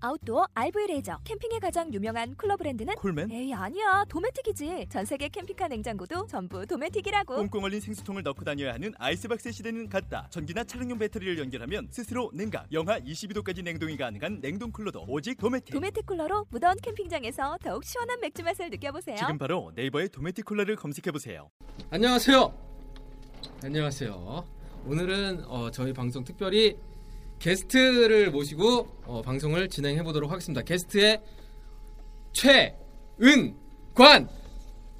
아웃도어 RV 레저 캠핑에 가장 유명한 쿨러 브랜드는 콜맨? 에이 아니야 도메틱이지. 전세계 캠핑카 냉장고도 전부 도메틱이라고. 꽁꽁 얼린 생수통을 넣고 다녀야 하는 아이스박스 시대는 갔다. 전기나 차량용 배터리를 연결하면 스스로 냉각 영하 22도까지 냉동이 가능한 냉동 쿨러도 오직 도메틱. 도메틱 쿨러로 무더운 캠핑장에서 더욱 시원한 맥주 맛을 느껴보세요. 지금 바로 네이버에 도메틱 쿨러를 검색해보세요. 안녕하세요. 오늘은 저희 방송 특별히 게스트를 모시고 방송을 진행해 보도록 하겠습니다. 게스트의 최은관.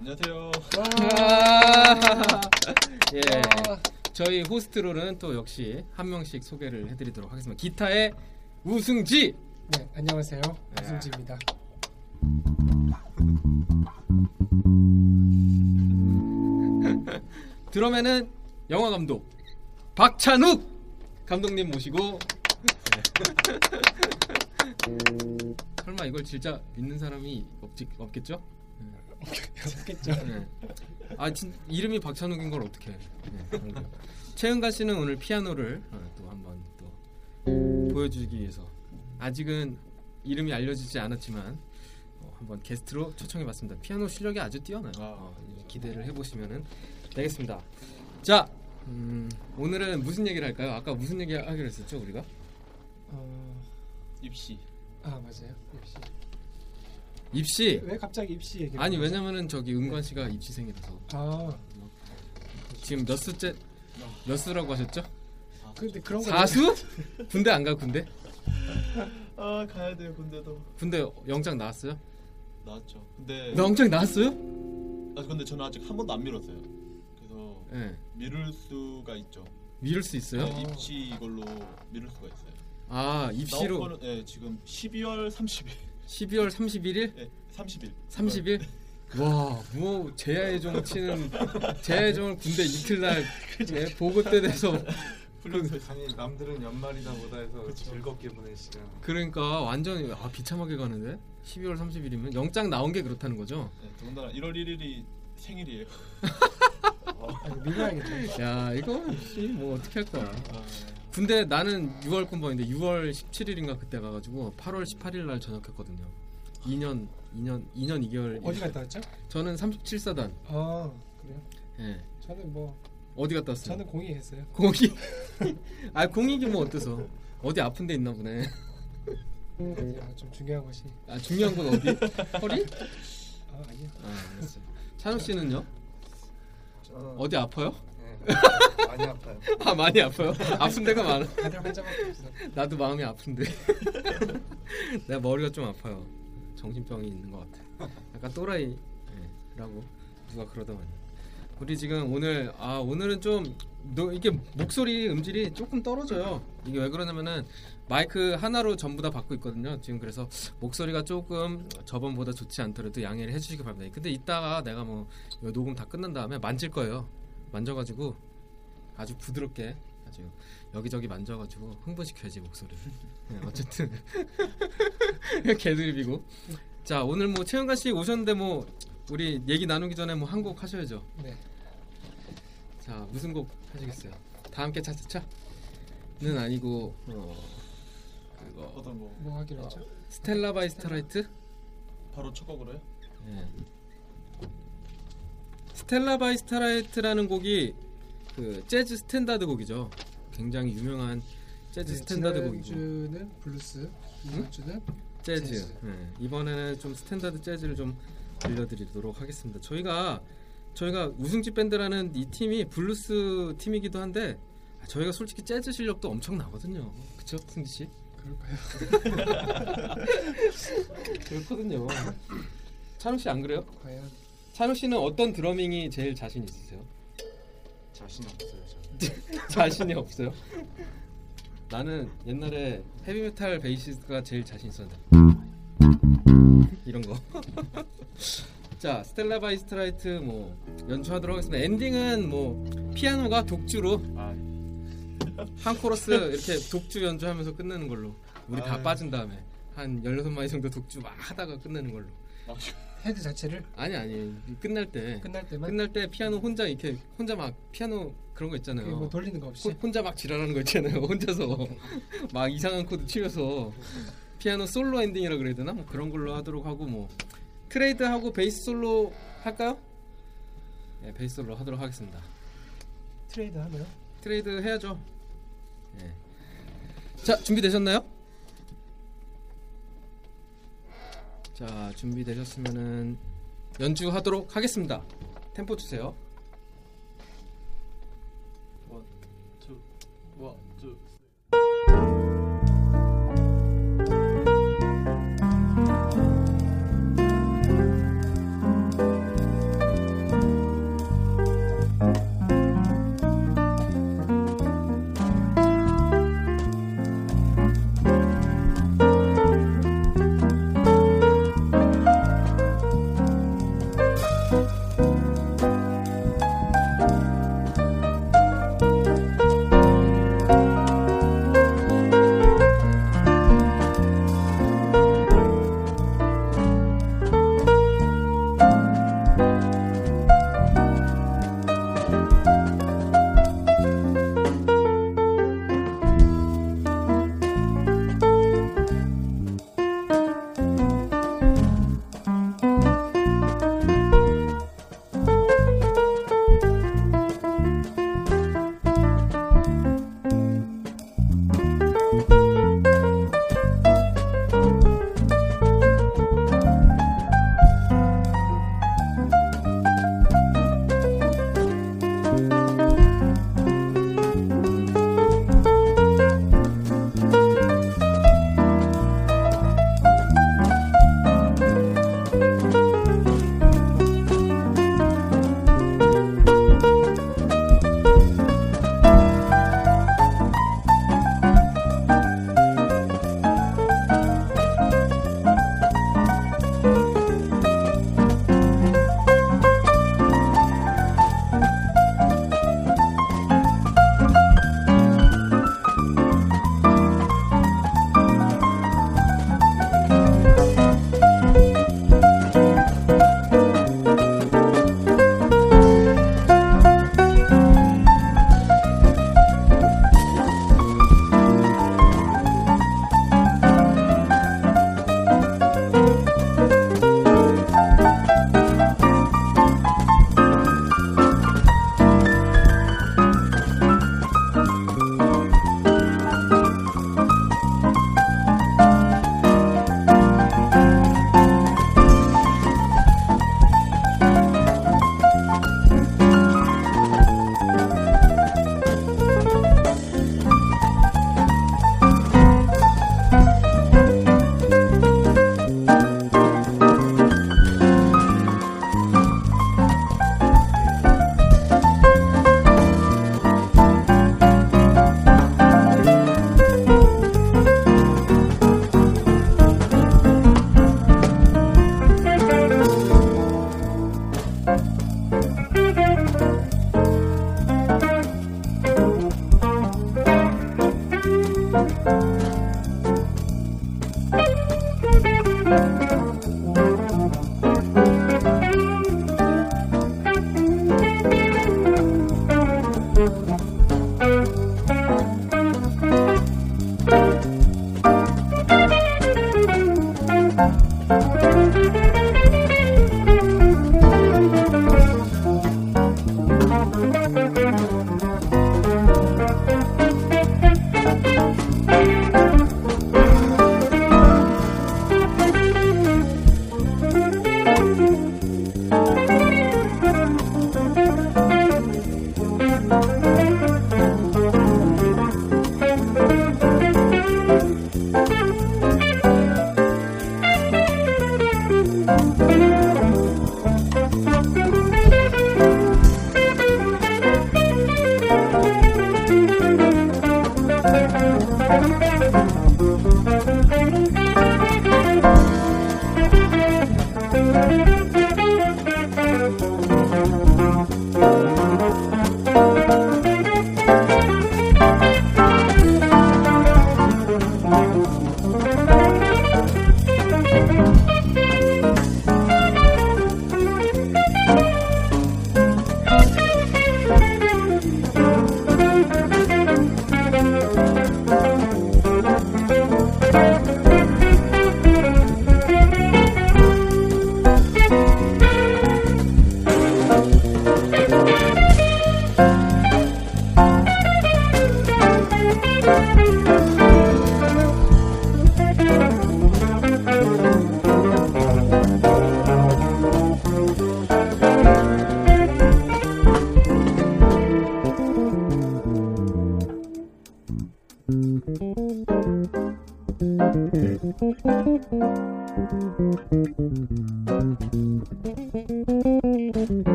안녕하세요. 예, 저희 호스트로는 또 역시 한 명씩 소개를 해드리도록 하겠습니다. 기타의 우승지. 네, 안녕하세요. 우승지입니다. 드럼에는 영화 감독 박찬욱 감독님 모시고. 설마 이걸 진짜 믿는 사람이 없겠죠? 없겠죠. 네. 아, 이름이 박찬욱인 걸 어떻게 해. 네. 최은관 씨는 오늘 피아노를 또 한번 또 보여주기 위해서 아직은 이름이 알려지지 않았지만 한번 게스트로 초청해봤습니다. 피아노 실력이 아주 뛰어나요. 기대를 해보시면 되겠습니다. 자, 오늘은 무슨 얘기를 할까요? 아까 무슨 얘기 하기로 했었죠, 우리가? 입시. 아, 맞아요. 입시. 왜 갑자기 입시 얘기를? 아니, 왜냐면은 저기 은관 씨가 입시생이라서. 아. 지금 몇 수째? 몇 수라고 하셨죠? 근데 그런 거. 4수? 군대 안 가요, 군대? 아, 가야 돼요, 군대도. 군대 영장 나왔어요? 나왔죠. 근데 영장 나왔어요? 아, 근데 저는 아직 한 번도 안 미뤘어요. 네. 미룰 수가 있죠. 미룰 수 있어요? 네, 입시 이걸로 미룰 수가 있어요. 아, 입시로? 거는, 네, 지금 12월 30일. 12월 31일? 네, 30일. 30일? 와, 뭐 제야의 종 치는 제야의 종을 군대 이틀날 네, 보고 때 돼서 아니, 남들은 연말이다 뭐다 해서 그쵸. 즐겁게 보내시죠. 그러니까 완전 비참하게 가는데 12월 30일이면 영장 나온 게 그렇다는 거죠? 네, 더군다나 1월 1일이 생일이에요. 야, 이거 뭐 어떻게 할 거야. 군대 나는 6월 군번인데 6월 17일인가 그때 가가지고 8월 18일 날 전역했거든요. 2년 2개월. 어디 갔다 왔죠? 저는 37사단. 아, 그래요? 네. 저는 뭐 어디 갔다 왔어요? 저는 공익 했어요. 공익? 아, 공익이 뭐 어때서? 어디 아픈 데 있나 보네. 좀 중요한 것이. 아, 중요한 건 어디? 허리? 아, 아니요. 아, 알았어요. 찬욱 씨는요? 어디 아파요? 네, 많이 아파요. 아, 많이 아파요? 아픈 데가 많아. 다들 환자밖에 없어. 나도 마음이 아픈데. 내가 머리가 좀 아파요. 정신병이 있는 것 같아. 약간 또라이라고 누가 그러더만요. 우리 지금 오늘 오늘은 좀 이게 목소리 음질이 조금 떨어져요. 이게 왜 그러냐면은 마이크 하나로 전부 다 받고 있거든요 지금. 그래서 목소리가 조금 저번보다 좋지 않더라도 양해를 해주시기 바랍니다. 근데 이따가 내가 뭐 녹음 다 끝난 다음에 만질 거예요. 만져가지고 아주 부드럽게 아주 여기저기 만져가지고 흥분시켜야지 목소리를. 네, 어쨌든 개드립이고. 자, 오늘 뭐 최은관 씨 오셨는데 뭐 우리 얘기 나누기 전에 뭐 한 곡 하셔야죠. 네. 자, 무슨 곡 하시겠어요? 다 함께 차차차는 아니고 어떤 뭐 하기로 했죠? 스텔라 바이 스타라이트? 바로 첫 곡으로요? 네. 스텔라 바이 스타라이트라는 곡이 그 재즈 스탠다드 곡이죠. 굉장히 유명한 재즈 스탠다드 곡이고. 지난주는 블루스, 이번주는 재즈. 네. 이번에는 좀 스탠다드 재즈를 좀 들려드리도록 하겠습니다. 저희가 우승지 밴드라는 이 팀이 블루스 팀이기도 한데 저희가 솔직히 재즈 실력도 엄청 나거든요. 그쵸, 승지 씨? 그럴까요? 그렇거든요. 찬욱 씨 안 그래요? 과연 찬욱 씨는 어떤 드러밍이 제일 자신 있으세요? 자신이 없어요. 자신이 없어요? 나는 옛날에 헤비메탈 베이시스트가 제일 자신 있었는데 이런 거. 자, 스텔라 바이 스트라이트 뭐 연주하도록 하겠습니다. 엔딩은 뭐 피아노가 독주로 한 코러스 이렇게 독주 연주하면서 끝내는 걸로. 우리 다 빠진 다음에 한 16마디 정도 독주 막 하다가 끝내는 걸로. 헤드 자체를? 아니 끝날 때 피아노 혼자 이렇게 혼자 막 피아노 그런 거 있잖아요. 뭐 돌리는 거 없이 혼자 막 지랄하는 거 있잖아요. 혼자서 막 이상한 코드 치면서 피아노 솔로 엔딩이라 그래야 되나? 뭐 그런 걸로 하도록 하고, 뭐 트레이드 하고 베이스 솔로 할까요? 예, 베이스 솔로 하도록 하겠습니다. 트레이드 하나요? 트레이드 해야죠. 예. 자, 준비되셨나요? 자, 준비되셨으면은 연주하도록 하겠습니다. 템포 주세요. 1, 2, 1, 2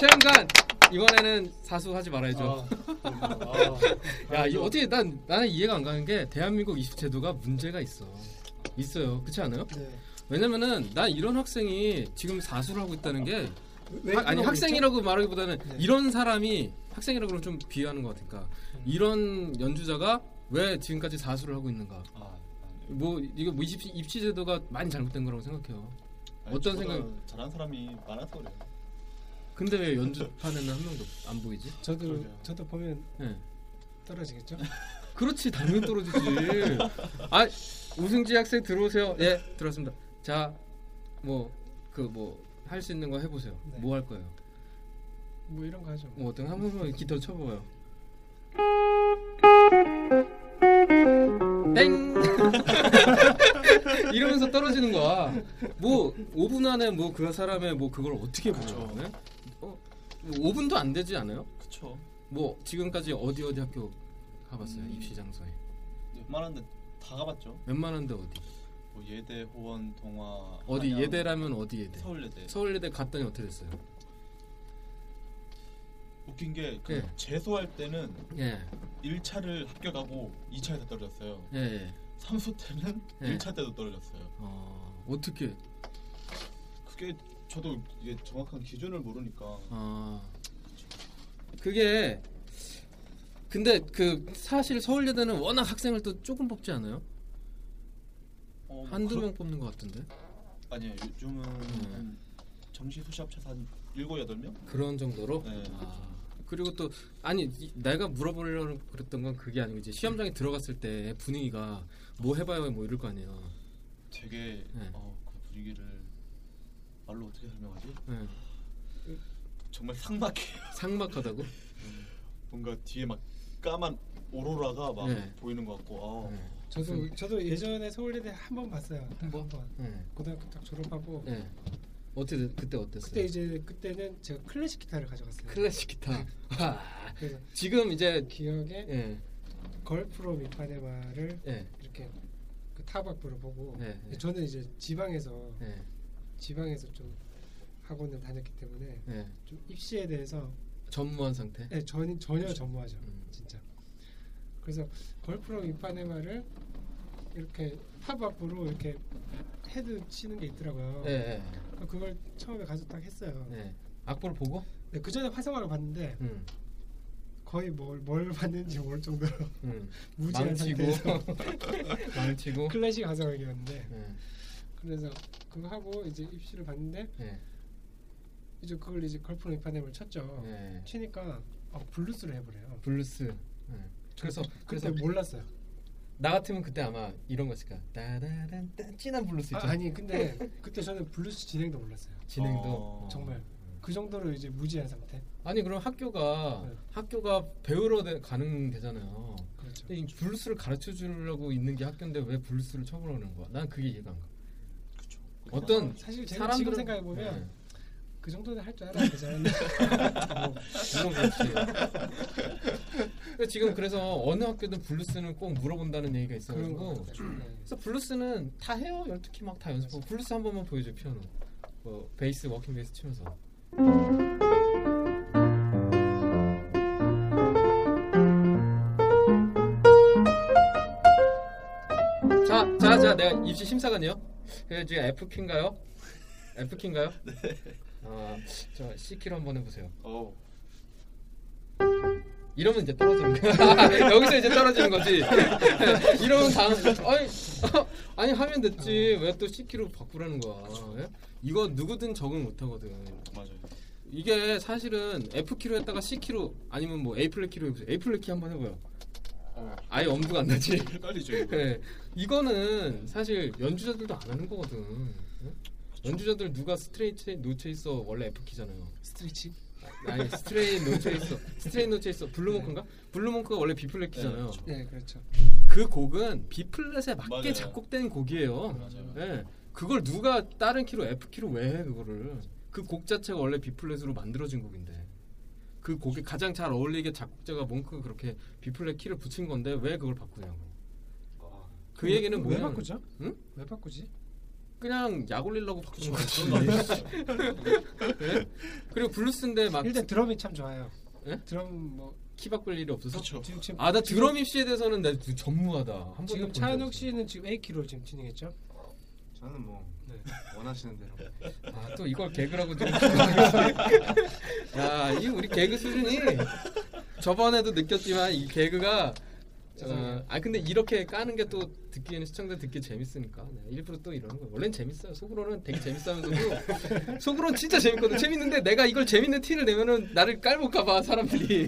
최은관! 이번에는 사수 하지 말아야죠. 야, 어떻게 나는 이해가 안 가는 게 대한민국 입시 제도가 문제가 있어요. 그렇지 않아요? 네. 왜냐면은 난 이런 학생이 지금 사수를 하고 있다는 게 아니 학생이라고 있죠? 말하기보다는 네. 이런 사람이 학생이라고 좀 비유하는 것 같으니까 이런 연주자가 왜 지금까지 사수를 하고 있는가? 뭐 이거 뭐 입시 제도가 많이 잘못된 거라고 생각해요. 아니, 어떤 생각? 잘한 사람이 많아서 그래요. 근데 왜 연주판에는 한 명도 안 보이지? 저도 보면 네. 떨어지겠죠? 그렇지, 당연히 떨어지지. 아, 우승지 학생 들어오세요. 예, 들어왔습니다. 자, 할 수 있는 거 해보세요. 네. 뭐 할 거예요? 뭐 이런 거 하죠. 어떤 한 번만 기타 쳐봐요. 하면서 떨어지는 거야. 뭐 5분 안에 뭐 그 사람의 뭐 그걸 어떻게 보죠? 네? 5분도 안 되지 않아요? 그렇죠. 뭐 지금까지 어디 학교 가봤어요? 입시 장소에. 웬만한 데 다 가봤죠. 웬만한 데 어디? 뭐 예대, 호원, 동아. 어디 한양. 예대라면 어디 예대? 서울예대. 서울예대 갔더니 어떻게 됐어요? 웃긴 게 그 예. 재수할 때는 예. 1차를 합격하고 2차에서 떨어졌어요. 예. 삼수 때는 예. 1차 때도 떨어졌어요. 어떻게? 그게 저도 이게 정확한 기준을 모르니까. 아. 그게 근데 그 사실 서울예대는 워낙 학생을 또 조금 뽑지 않아요? 뭐 한두 명 뽑는 것 같은데? 아니요. 요즘은 정시 수시 합쳐서 한 7, 8명? 그런 정도로? 네. 아. 그리고 또 아니 내가 물어보려고 그랬던 건 그게 아니고 이제 시험장에 들어갔을 때 분위기가 뭐 해봐요 뭐 이럴 거 아니에요. 되게 네. 그 분위기를 말로 어떻게 설명하지? 네. 정말 삭막해요. 삭막하다고? 뭔가 뒤에 막 까만 오로라가 막 네. 보이는 것 같고. 네. 저도 예전에 서울예대 한 번 봤어요. 한 번. 네. 고등학교 딱 졸업하고. 네. 어때 그때 어땠어요? 그때는 제가 클래식 기타를 가져갔어요. 클래식 기타. 그래서 지금 이제 기억에 예. 걸프롬 이파네마를 예. 이렇게 그 타박부를 보고 예, 예. 저는 이제 지방에서 좀 학원을 다녔기 때문에 예. 좀 입시에 대해서 전무한 상태? 네, 전혀 전무하죠, 진짜. 그래서 걸프롬 이파네마를 이렇게 탑 앞으로 이렇게 헤드 치는 게 있더라고요. 네. 그걸 처음에 가서 딱 했어요. 네. 악보를 보고? 네. 그 전에 화성화를 봤는데 거의 뭘 봤는지 모를 정도로 무지한 상태에서 망치고 클래식 화성화였는데 네. 그래서 그거 하고 이제 입시를 봤는데 네. 이제 그걸 이제 걸프로 이파넴을 쳤죠. 네. 치니까 블루스를 해보래요. 블루스. 네. 그래서 몰랐어요. 나 같으면 그때 아마 이런 거 있을까? 따다란 찐한 블루스 있잖아. 아니 근데 그때 저는 블루스 진행도 몰랐어요. 진행도 정말 그 정도로 이제 무지한 상태. 아니 그럼 학교가 배우러 가는 데잖아요. 그렇죠. 근데 이 블루스를 가르쳐 주려고 있는 게 학교인데 왜 블루스를 쳐보라는 거야? 난 그게 이해가 안 가. 그렇죠. 어떤 사실 제가 지금 생각해 보면 네. 그 정도는 할 줄 알아야 되잖아요. 물론 그렇지. 지금 그래서 어느 학교든 블루스는 꼭 물어본다는 얘기가 있어가지고 그래서 블루스는 다 해요. 12키 막 다 연습하고 블루스 한 번만 보여줘 피아노. 뭐 베이스 워킹 베이스 치면서. 자, 내가 입시 심사관이요. 그래서 지금 F키인가요? 네. 저 C키로 한번 해보세요. 이러면 이제 떨어지는 거야. 여기서 이제 떨어지는 거지. 이러면 다음 아니 하면 됐지. 왜 또 C키로 바꾸라는 거야. 예? 이거 누구든 적응 못하거든. 맞아요. 이게 사실은 F키로 했다가 C키로 아니면 뭐 A플랫키로 해보세요. A플랫키 한번 해봐요. 아예 엄두가 안 나지. 헷갈리죠 이거. 예. 이거는 사실 연주자들도 안 하는 거거든. 예? 연주자들 누가 스트레이트 노체이서 원래 F키잖아요. 스트레이치? 아니 스트레이 노체이서 블루몽크인가? 블루몽크가 원래 B플랫키잖아요. 네, 그렇죠. 그 곡은 B플랫에 맞게 맞아요. 작곡된 곡이에요. 맞아요. 네, 그걸 누가 다른 키로 F키로 왜 해 그거를? 그 곡 자체가 원래 B플랫으로 만들어진 곡인데 그 곡에 가장 잘 어울리게 작곡자가 몽크가 그렇게 B플랫 키를 붙인 건데 왜 그걸 바꾸냐고. 그 얘기는 뭐야? 왜 바꾸죠? 응? 왜 바꾸지? 그냥 약 올리려고 바꾼 거죠. 네? 그리고 블루스인데 막 일단 드럼이 참 좋아요. 네? 드럼 뭐 키 바꿀 일이 없어서. 나 드럼 입시에 대해서는 나 전무하다. 지금 찬욱 씨는 지금 A 키로 지금 진행했죠? 저는 뭐 네. 원하시는 대로. 또 이걸 개그라고 좀. 야, 이 우리 개그 수준이 저번에도 느꼈지만 이 개그가. 근데 이렇게 까는 게 또 듣기에는 시청자 듣기 재밌으니까 네, 일부러 또 이러는 거예요. 원래는 재밌어요. 속으로는 되게 재밌어하면서도 속으로는 진짜 재밌거든. 재밌는데 내가 이걸 재밌는 티를 내면은 나를 깔볼까 봐 사람들이.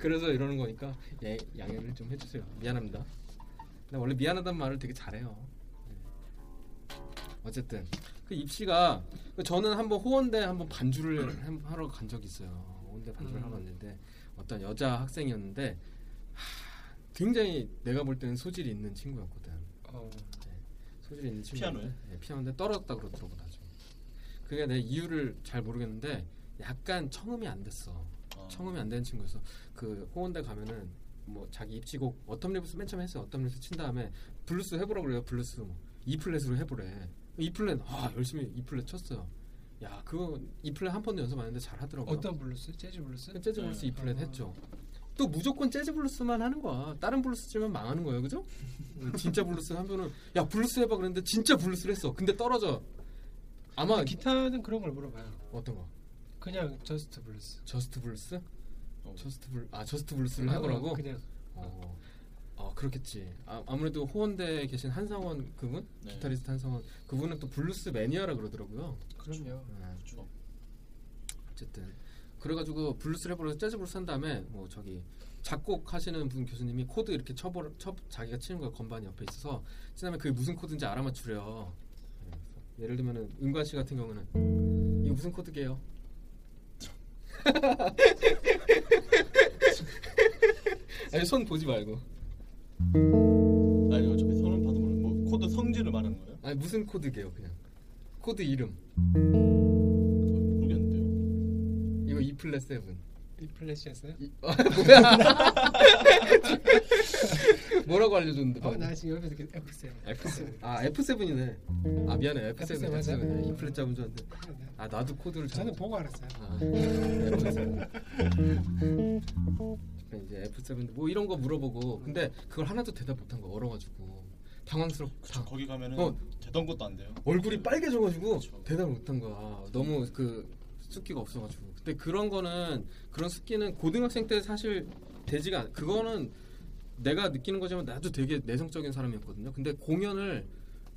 그래서 이러는 거니까 예, 양해를 좀 해주세요. 미안합니다. 나 원래 미안하다는 말을 되게 잘해요. 네. 어쨌든 그 입시가 저는 한번 호원대 한번 반주를 하러 간 적이 있어요. 호원대 반주를 하러 갔는데 어떤 여자 학생이었는데. 굉장히 내가 볼 때는 소질이 있는 친구였거든. 네. 소질이 있는 친구인데 예, 피아노에 떨어졌다 그러더라고 나중에. 그게 내 이유를 잘 모르겠는데 약간 청음이 안 됐어. 청음이 안 되는 친구였어. 그 호원대 가면은 뭐 자기 입시곡 Autumn Leaves 맨 처음 했어요. Autumn Leaves 친 다음에 블루스 해보라고 그래요. 블루스 뭐 E 플랫으로 해보래. E 플랫 아 열심히 E 플랫 쳤어요. 야 그거 E 플랫 한 번도 연습 안 했는데 잘 하더라고요. 어떤 블루스? 재즈 블루스? 재즈 블루스 네. E 플랫 했죠. 또 무조건 재즈 블루스만 하는 거야. 다른 블루스 치면 망하는 거예요, 그죠? 진짜 블루스 한 번은 야 블루스 해봐 그랬는데 진짜 블루스를 했어. 근데 떨어져. 아마 기타는 그런 걸 물어봐요. 어떤 거? 그냥 저스트 블루스. 저스트 블루스? 저스트 블루스를 해보라고? 그냥. 그렇겠지. 아무래도 호원대에 계신 한성원 그분, 네. 기타리스트 한성원 그분은 또 블루스 매니아라 그러더라고요. 그럼요. 그렇죠. 어쨌든 그래가지고 블루스를 해보려고 재즈 블루스 한 다음에 뭐 저기 작곡하시는 분 교수님이 코드 이렇게 쳐보라 자기가 치는 거 건반이 옆에 있어서 치면 그게 무슨 코드인지 알아맞추려. 예를 들면은 은관 씨 같은 경우는 이거 무슨 코드게요? 아니 손 보지 말고. 아니 어차피 손은 봐도 모르는 뭐 코드 성질을 말하는 거예요? 아니 무슨 코드게요 그냥. 코드 이름. 모르겠는데요. 이거 E 플랫 7. E 플랫 7이었어요? 뭐야? 뭐라고 알려줬는데? 나 지금 옆에서 계속 F7. 아 F7이네. 아 미안해 F7. E 플랫 잡은 줄 알았는데. 아 나도 코드를 저는 보고 알았어요. 아, F7. 이제 F7도 뭐 이런 거 물어보고 근데 그걸 하나도 대답 못한 거 얼어가지고 당황스럽고. 그쵸, 거기 가면은 대던 것도 안 돼요. 얼굴이 빨개져가지고 그쵸. 대답 못한 거야. 너무 그 숫기가 없어가지고. 근데 그런 거는 그런 숫기는 고등학생 때 사실 되지가 않. 그거는 내가 느끼는 거지만 나도 되게 내성적인 사람이었거든요. 근데 공연을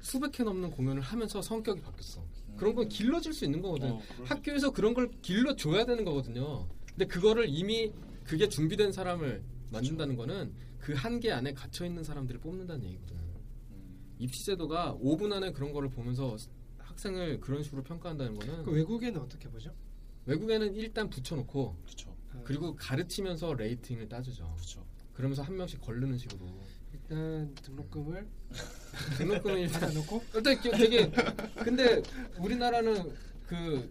수백 회 넘는 공연을 하면서 성격이 바뀌었어. 그런 건 길러질 수 있는 거거든. 학교에서 그런 걸 길러줘야 되는 거거든요. 근데 그거를 이미 그게 준비된 사람을 만든다는 거는 그 한계 안에 갇혀있는 사람들을 뽑는다는 얘기거든. 입시제도가 5분 안에 그런 거를 보면서 학생을 그런 식으로 평가한다는 거는 그 외국에는 어떻게 보죠? 외국에는 일단 붙여놓고 그쵸. 그리고 가르치면서 레이팅을 따주죠. 그쵸. 그러면서 한 명씩 걸르는 식으로 일단 등록금을 받아놓고 일단 되게 근데 우리나라는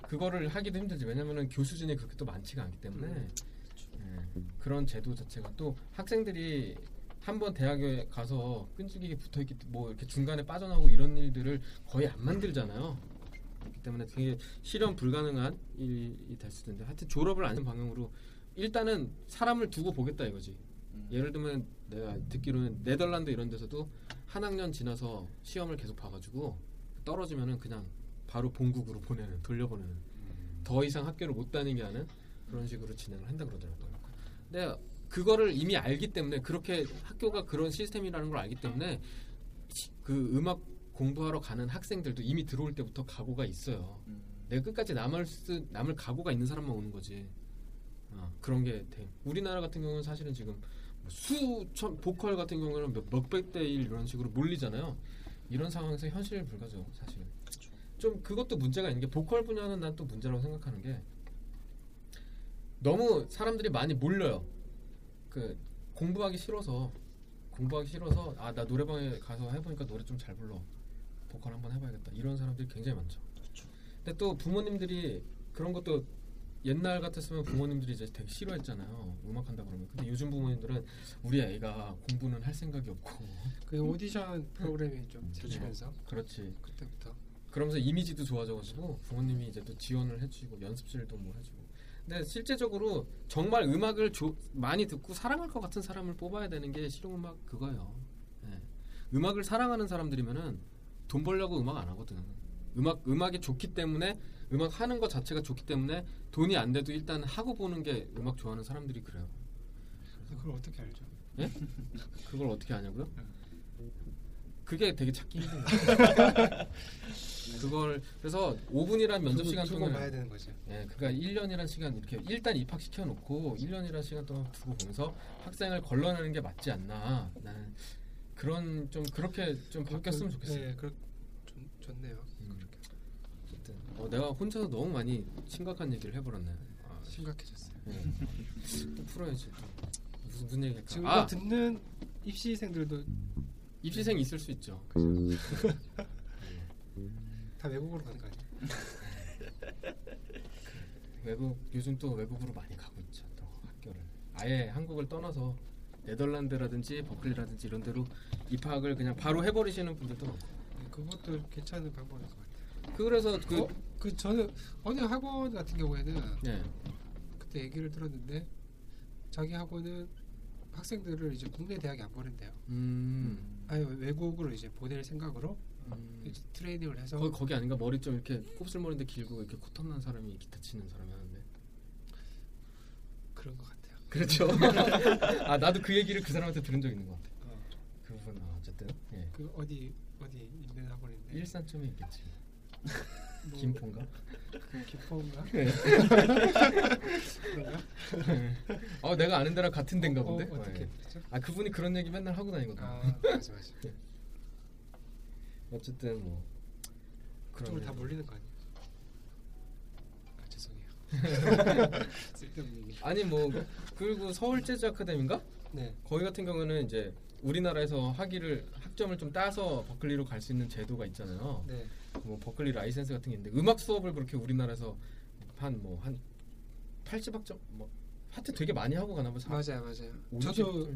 그거를 하기도 힘들지. 왜냐면은 교수진이 그렇게 또 많지가 않기 때문에 그런 제도 자체가 또 학생들이 한번 대학에 가서 끈질기게 붙어있기 뭐 이렇게 중간에 빠져나오고 이런 일들을 거의 안 만들잖아요. 그렇기 때문에 되게 실현 불가능한 일이 될 수도 있는데 하여튼 졸업을 안 하는 방향으로 일단은 사람을 두고 보겠다 이거지. 예를 들면 내가 듣기로는 네덜란드 이런 데서도 한 학년 지나서 시험을 계속 봐가지고 떨어지면은 그냥 바로 본국으로 보내는 돌려보내는 더 이상 학교를 못 다니게 하는 그런 식으로 진행을 한다 그러더라고요. 근데 그거를 이미 알기 때문에 그렇게 학교가 그런 시스템이라는 걸 알기 때문에 그 음악 공부하러 가는 학생들도 이미 들어올 때부터 각오가 있어요. 내가 끝까지 남을 각오가 있는 사람만 오는 거지. 그런 게 돼. 우리나라 같은 경우는 사실은 지금 수천 보컬 같은 경우는 몇백 대 1 이런 식으로 몰리잖아요. 이런 상황에서 현실 불가죠 사실은. 좀 그것도 문제가 있는 게 보컬 분야는 난 또 문제라고 생각하는 게 너무 사람들이 많이 몰려요. 그 공부하기 싫어서 아 나 노래방에 가서 해보니까 노래 좀 잘 불러 보컬 한번 해봐야겠다 이런 사람들이 굉장히 많죠. 그렇죠. 근데 또 부모님들이 그런 것도 옛날 같았으면 부모님들이 이제 되게 싫어했잖아요. 음악 한다 그러면. 근데 요즘 부모님들은 우리 애가 공부는 할 생각이 없고 그 오디션 프로그램이 좀 재치면서 그렇지 그때부터 그러면서 이미지도 좋아져가지고 부모님이 이제 또 지원을 해주시고 연습실도 뭐 해주고. 근데 실제적으로 정말 음악을 많이 듣고 사랑할 것 같은 사람을 뽑아야 되는 게 실용음악 그거예요. 네. 음악을 사랑하는 사람들이면은 돈 벌려고 음악 안 하거든. 음악이 좋기 때문에 음악 하는 것 자체가 좋기 때문에 돈이 안 돼도 일단 하고 보는 게 음악 좋아하는 사람들이 그래요. 그걸 어떻게 알죠? 예? 그걸 어떻게 아냐고요? 그게 되게 찾기 힘든 거예요. 그걸 그래서 5분이란 면접 시간 동안 봐야 되는 거죠. 예, 그러니까 1년이란 시간 이렇게 일단 입학시켜 놓고 1년이란 시간 동안 두고 보면서 학생을 걸러내는 게 맞지 않나. 나는 그런 좀 그렇게 좀 바뀌었으면 좋겠어요. 네, 좀 좋네요. 그렇게. 어쨌든 내가 혼자서 너무 많이 심각한 얘기를 해버렸네. 아, 심각해졌어요. 네. 또 풀어야지. 무슨 얘기일까? 지금 듣는 입시생들도 입시생 있을 수 있죠. 다 외국으로 가는 거 아니야? 외국 요즘 또 외국으로 많이 가고 있죠. 또 학교를 아예 한국을 떠나서 네덜란드라든지 버클리라든지 이런 데로 입학을 그냥 바로 해버리시는 분들도 많고. 네, 그것도 괜찮은 방법인 것 같아요. 그래서 그 저는 어느 학원 같은 경우에는 네. 그때 얘기를 들었는데 자기 학원은 학생들을 이제 국내 대학에 안 보낸대요. 아니 외국으로 이제 보낼 생각으로 이제 트레이닝을 해서 거기 아닌가? 머리 좀 이렇게 곱슬머리인데 길고 이렇게 코털난 사람이 기타 치는 사람이 하는데 그런 것 같아요. 그렇죠. 아 나도 그 얘기를 그 사람한테 들은 적 있는 것 같아. 그 부분 어쨌든 예. 그 어디 있는 학원인데 일산쯤에 있겠지. 뭐, 김포인가? 김포인가? 네. 아 내가 아는 데랑 같은 데인가 본데. 어떻게? 아 그분이 그런 얘기 맨날 하고 다니거든. 아 맞아. 어쨌든 뭐 그쪽을 다 몰리는 거 아니야? 아 죄송해요. 쓸데없는 얘기. 아니 뭐 그리고 서울 재즈 아카데미인가? 네. 거기 같은 경우는 이제 우리나라에서 학점을 좀 따서 버클리로 갈 수 있는 제도가 있잖아요. 네. 뭐 버클리 라이센스 같은 게 있는데 음악 수업을 그렇게 우리나라에서 한 80학점 뭐 하여튼 되게 많이 하고 가나 봐요. 맞아요.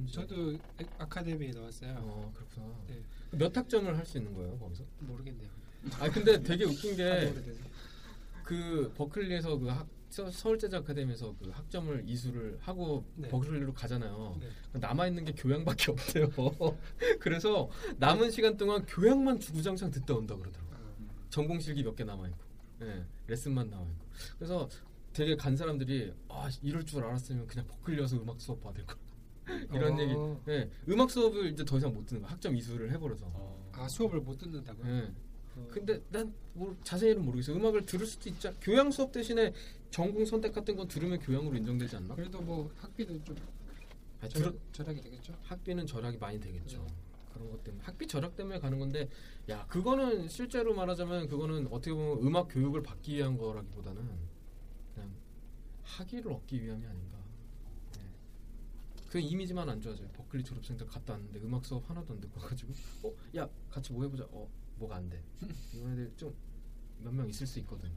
저도 아카데미에 나왔어요. 아, 그렇구나. 네. 몇 학점을 할 수 있는 거예요, 거기서? 모르겠네요. 아, 근데 되게 웃긴 게 그 버클리에서 서울 재즈 아카데미에서 그 학점을 이수를 하고 네. 버클리로 가잖아요. 네. 남아 있는 게 교양밖에 없대요. 그래서 남은 시간 동안 교양만 주구장창 듣다 온다 그러더라고요. 전공 실기 몇 개 남아 있고, 네, 레슨만 남아 있고. 그래서 되게 간 사람들이 아 이럴 줄 알았으면 그냥 버클리 와서 음악 수업 받을 걸. 이런 얘기. 네, 음악 수업을 이제 더 이상 못 듣는 거. 학점 이수를 해버려서. 아 수업을 못 듣는다고요? 네. 근데 난 뭐 자세히는 모르겠어요. 음악을 들을 수도 있죠. 교양 수업 대신에 전공 선택 같은 건 들으면 교양으로 인정되지 않나? 그래도 뭐 학비는 좀 절약이 되겠죠? 학비는 절약이 많이 되겠죠. 네. 그런 것 때문에 학비 절약 때문에 가는 건데, 야 그거는 실제로 말하자면 그거는 어떻게 보면 음악 교육을 받기 위한 거라기보다는 그냥 학위를 얻기 위함이 아닌가. 네. 그 이미지만 안 좋아져요. 버클리 졸업생들 갔다 왔는데 음악 수업 하나도 안 듣고 가지고 야 같이 뭐 해보자. 뭐가 안 돼. 이런 애들 좀 몇 명 있을 수 있거든.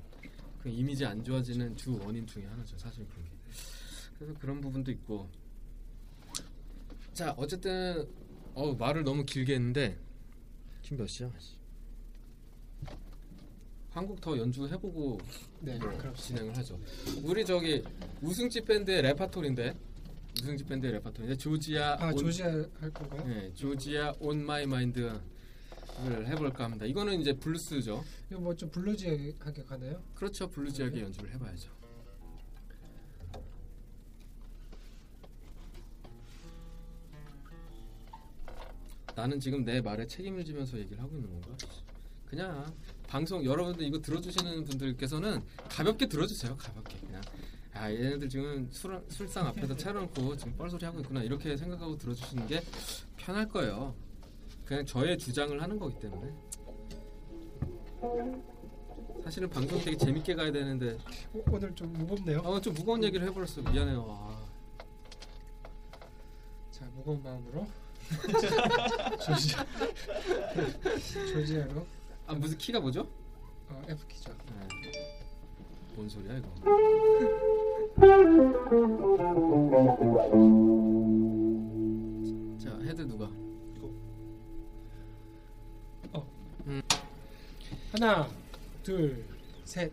그 이미지 안 좋아지는 주 원인 중에 하나죠. 사실 그런 게. 그래서 그런 부분도 있고. 자, 어쨌든 말을 너무 길게 했는데 지금 몇 시야? 한국 더 연주해보고 네, 그럼 진행을 하죠. 우리 저기 우승지 밴드의 레파토리인데 조지아 조지아 할 건가요? 네, 조지아 on my mind 를 해볼까 합니다. 이거는 이제 블루스죠. 이거 뭐 좀 블루지하게 가나요? 그렇죠, 블루지하게 네. 연주를 해봐야죠. 나는 지금 내 말에 책임을 지면서 얘기를 하고 있는 건가? 그냥 방송 여러분들 이거 들어주시는 분들께서는 가볍게 들어주세요. 가볍게 그냥 아 얘네들 지금 술상 앞에서 차려놓고 지금 뻘소리 하고 있구나 이렇게 생각하고 들어주시는 게 편할 거예요. 그냥 저의 주장을 하는 거기 때문에 사실은 방송 되게 재밌게 가야 되는데 오늘 좀 무겁네요. 좀 무거운 얘기를 해버렸어. 미안해요. 자 무거운 마음으로 조지아로 무슨 키가 뭐죠? F 키죠. 네. 뭔 소리야 이거? 자 헤드 누가? 하나, 둘, 셋.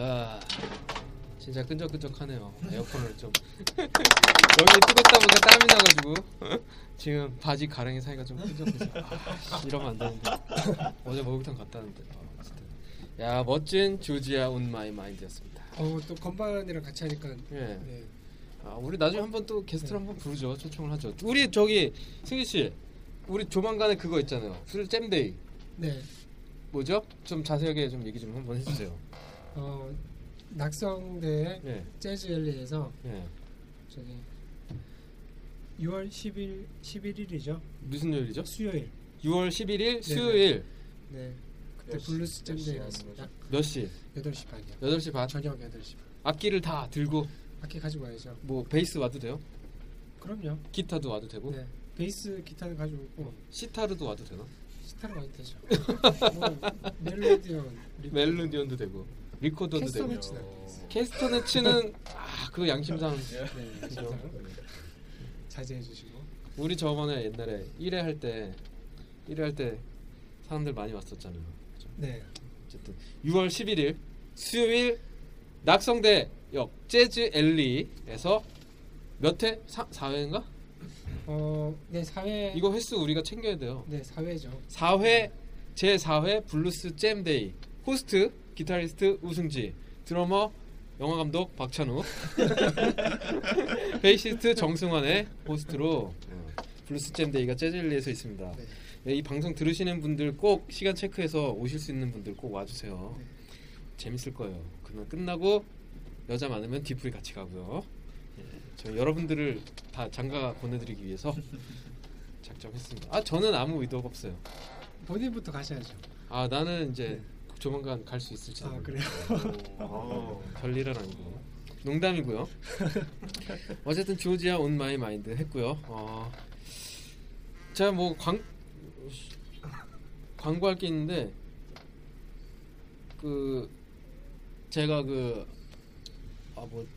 야, 진짜 끈적끈적하네요. 에어컨을 좀 여기 뜨겁다 보니까 땀이 나가지고 지금 바지 가랑이 사이가 좀 끈적끈적. 아, 이러면 안 되는데. 어제 목욕탕 갔다 왔는데. 아, 야, 멋진 georgia on my mind였습니다. 또 건반이랑 같이 하니까. 예. 네. 아, 우리 나중에 한번 또 게스트로 한번 부르죠. 초청을 하죠. 우리 저기 승기 씨, 우리 조만간에 그거 있잖아요. 술 잼데이. 네. 뭐죠? 좀 자세하게 좀 얘기 좀 한번 해주세요. 낙성대 네. 재즈 엘리에서 네. 저기 6월 10일 11일이죠. 무슨 요일이죠? 수요일. 6월 11일 네네. 수요일. 네. 그때 블루스 잼데이 갔습니다. 몇 시? 8시 반이요. 8시 반. 저녁 8시 반. 악기를 다 들고 악기 가지고 와야죠. 뭐 베이스 와도 돼요? 그럼요. 기타도 와도 되고. 네. 베이스, 기타는 가지고 오고. 시타르도 와도 되나? 시타르 와도 되죠. 뭐, 멜로디언도 되고. 리코더도 되고요. 캐스터네츠는 아, 그거 양심상 네, 그죠? 자제해 주시고. 우리 저번에 옛날에 1회 할 때 사람들 많이 왔었잖아요. 그죠? 네. 어쨌든 6월 11일 수요일 낙성대역 재즈 엘리에서 몇 회? 4회인가? 네, 4회. 이거 횟수 우리가 챙겨야 돼요. 네, 4회죠. 4회 네. 제4회 블루스 잼데이. 호스트 기타리스트 우승지, 드러머 영화감독 박찬욱, 베이시스트 정승환의 호스트로 블루스 잼데이가 재즈엘리에서 있습니다. 네. 네, 이 방송 들으시는 분들 꼭 시간 체크해서 오실 수 있는 분들 꼭 와주세요. 네. 재밌을 거예요. 그날 끝나고 여자 많으면 디프리 같이 가고요. 네, 저희 여러분들을 다 장가 보내드리기 위해서 작정했습니다. 아, 저는 아무 의도가 없어요. 본인부터 가셔야죠. 아, 나는 이제 네. 조만간 갈 수 있을지. 아, 그래요? 별일은 아니고 농담이고요. 어쨌든 georgia on my mind 했고요. 제가 뭐 광고할 게 있는데 그 제가 그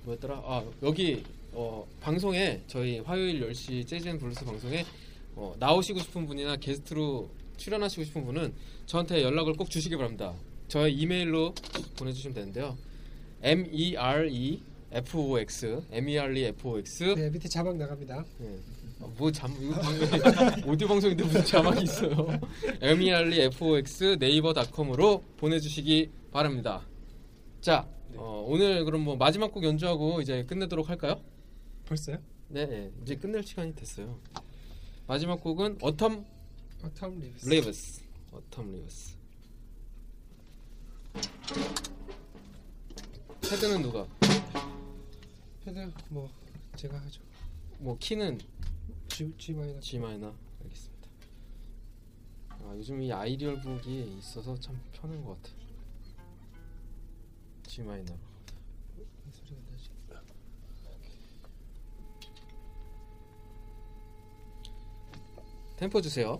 뭐였더라? 아, 여기 방송에 저희 화요일 10시 재즈 앤 블루스 방송에 나오시고 싶은 분이나 게스트로 출연하시고 싶은 분은 저한테 연락을 꼭 주시기 바랍니다. 저의 이메일로 보내주시면 되는데요. MEREFOX MEREFOX 네, 밑에 자막 나갑니다. 네. 뭐 자막 오디오 방송인데 무슨 자막이 있어요. MEREFOX 네이버닷컴으로 보내주시기 바랍니다. 자, 네. 오늘 그럼 뭐 마지막 곡 연주하고 이제 끝내도록 할까요? 벌써요? 네, 네. 이제 끝낼 시간이 됐어요. 마지막 곡은 Autumn Leaves. Autumn Leaves. 패드는 누가? 패드 뭐 제가 하죠. 뭐 키는 G 마이너. 알겠습니다. 아, 요즘 이 아이디얼 북이 있어서 참 편한 것 같아. G 마이너. 템포 주세요.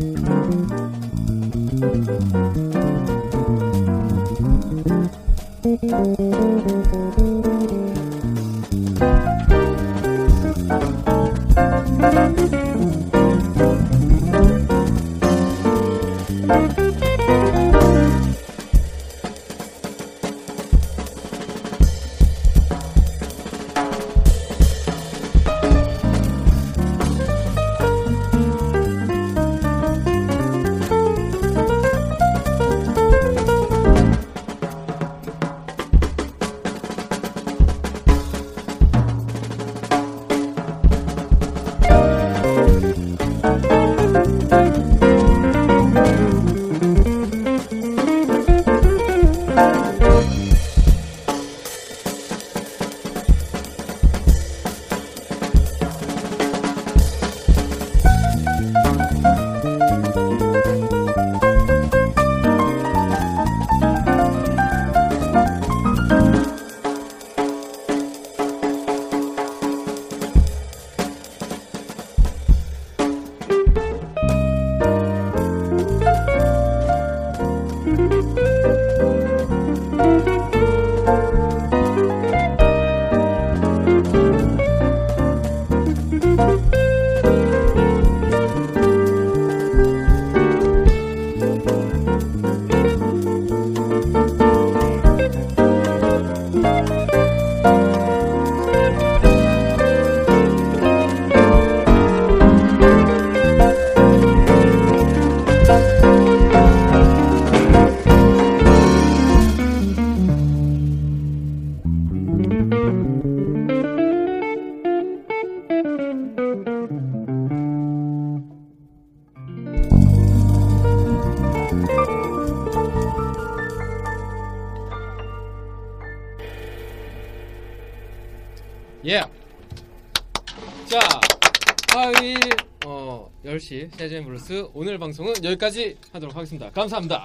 재즈 앤 블루스 오늘 방송은 여기까지 하도록 하겠습니다. 감사합니다.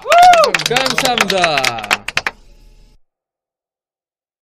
감사합니다.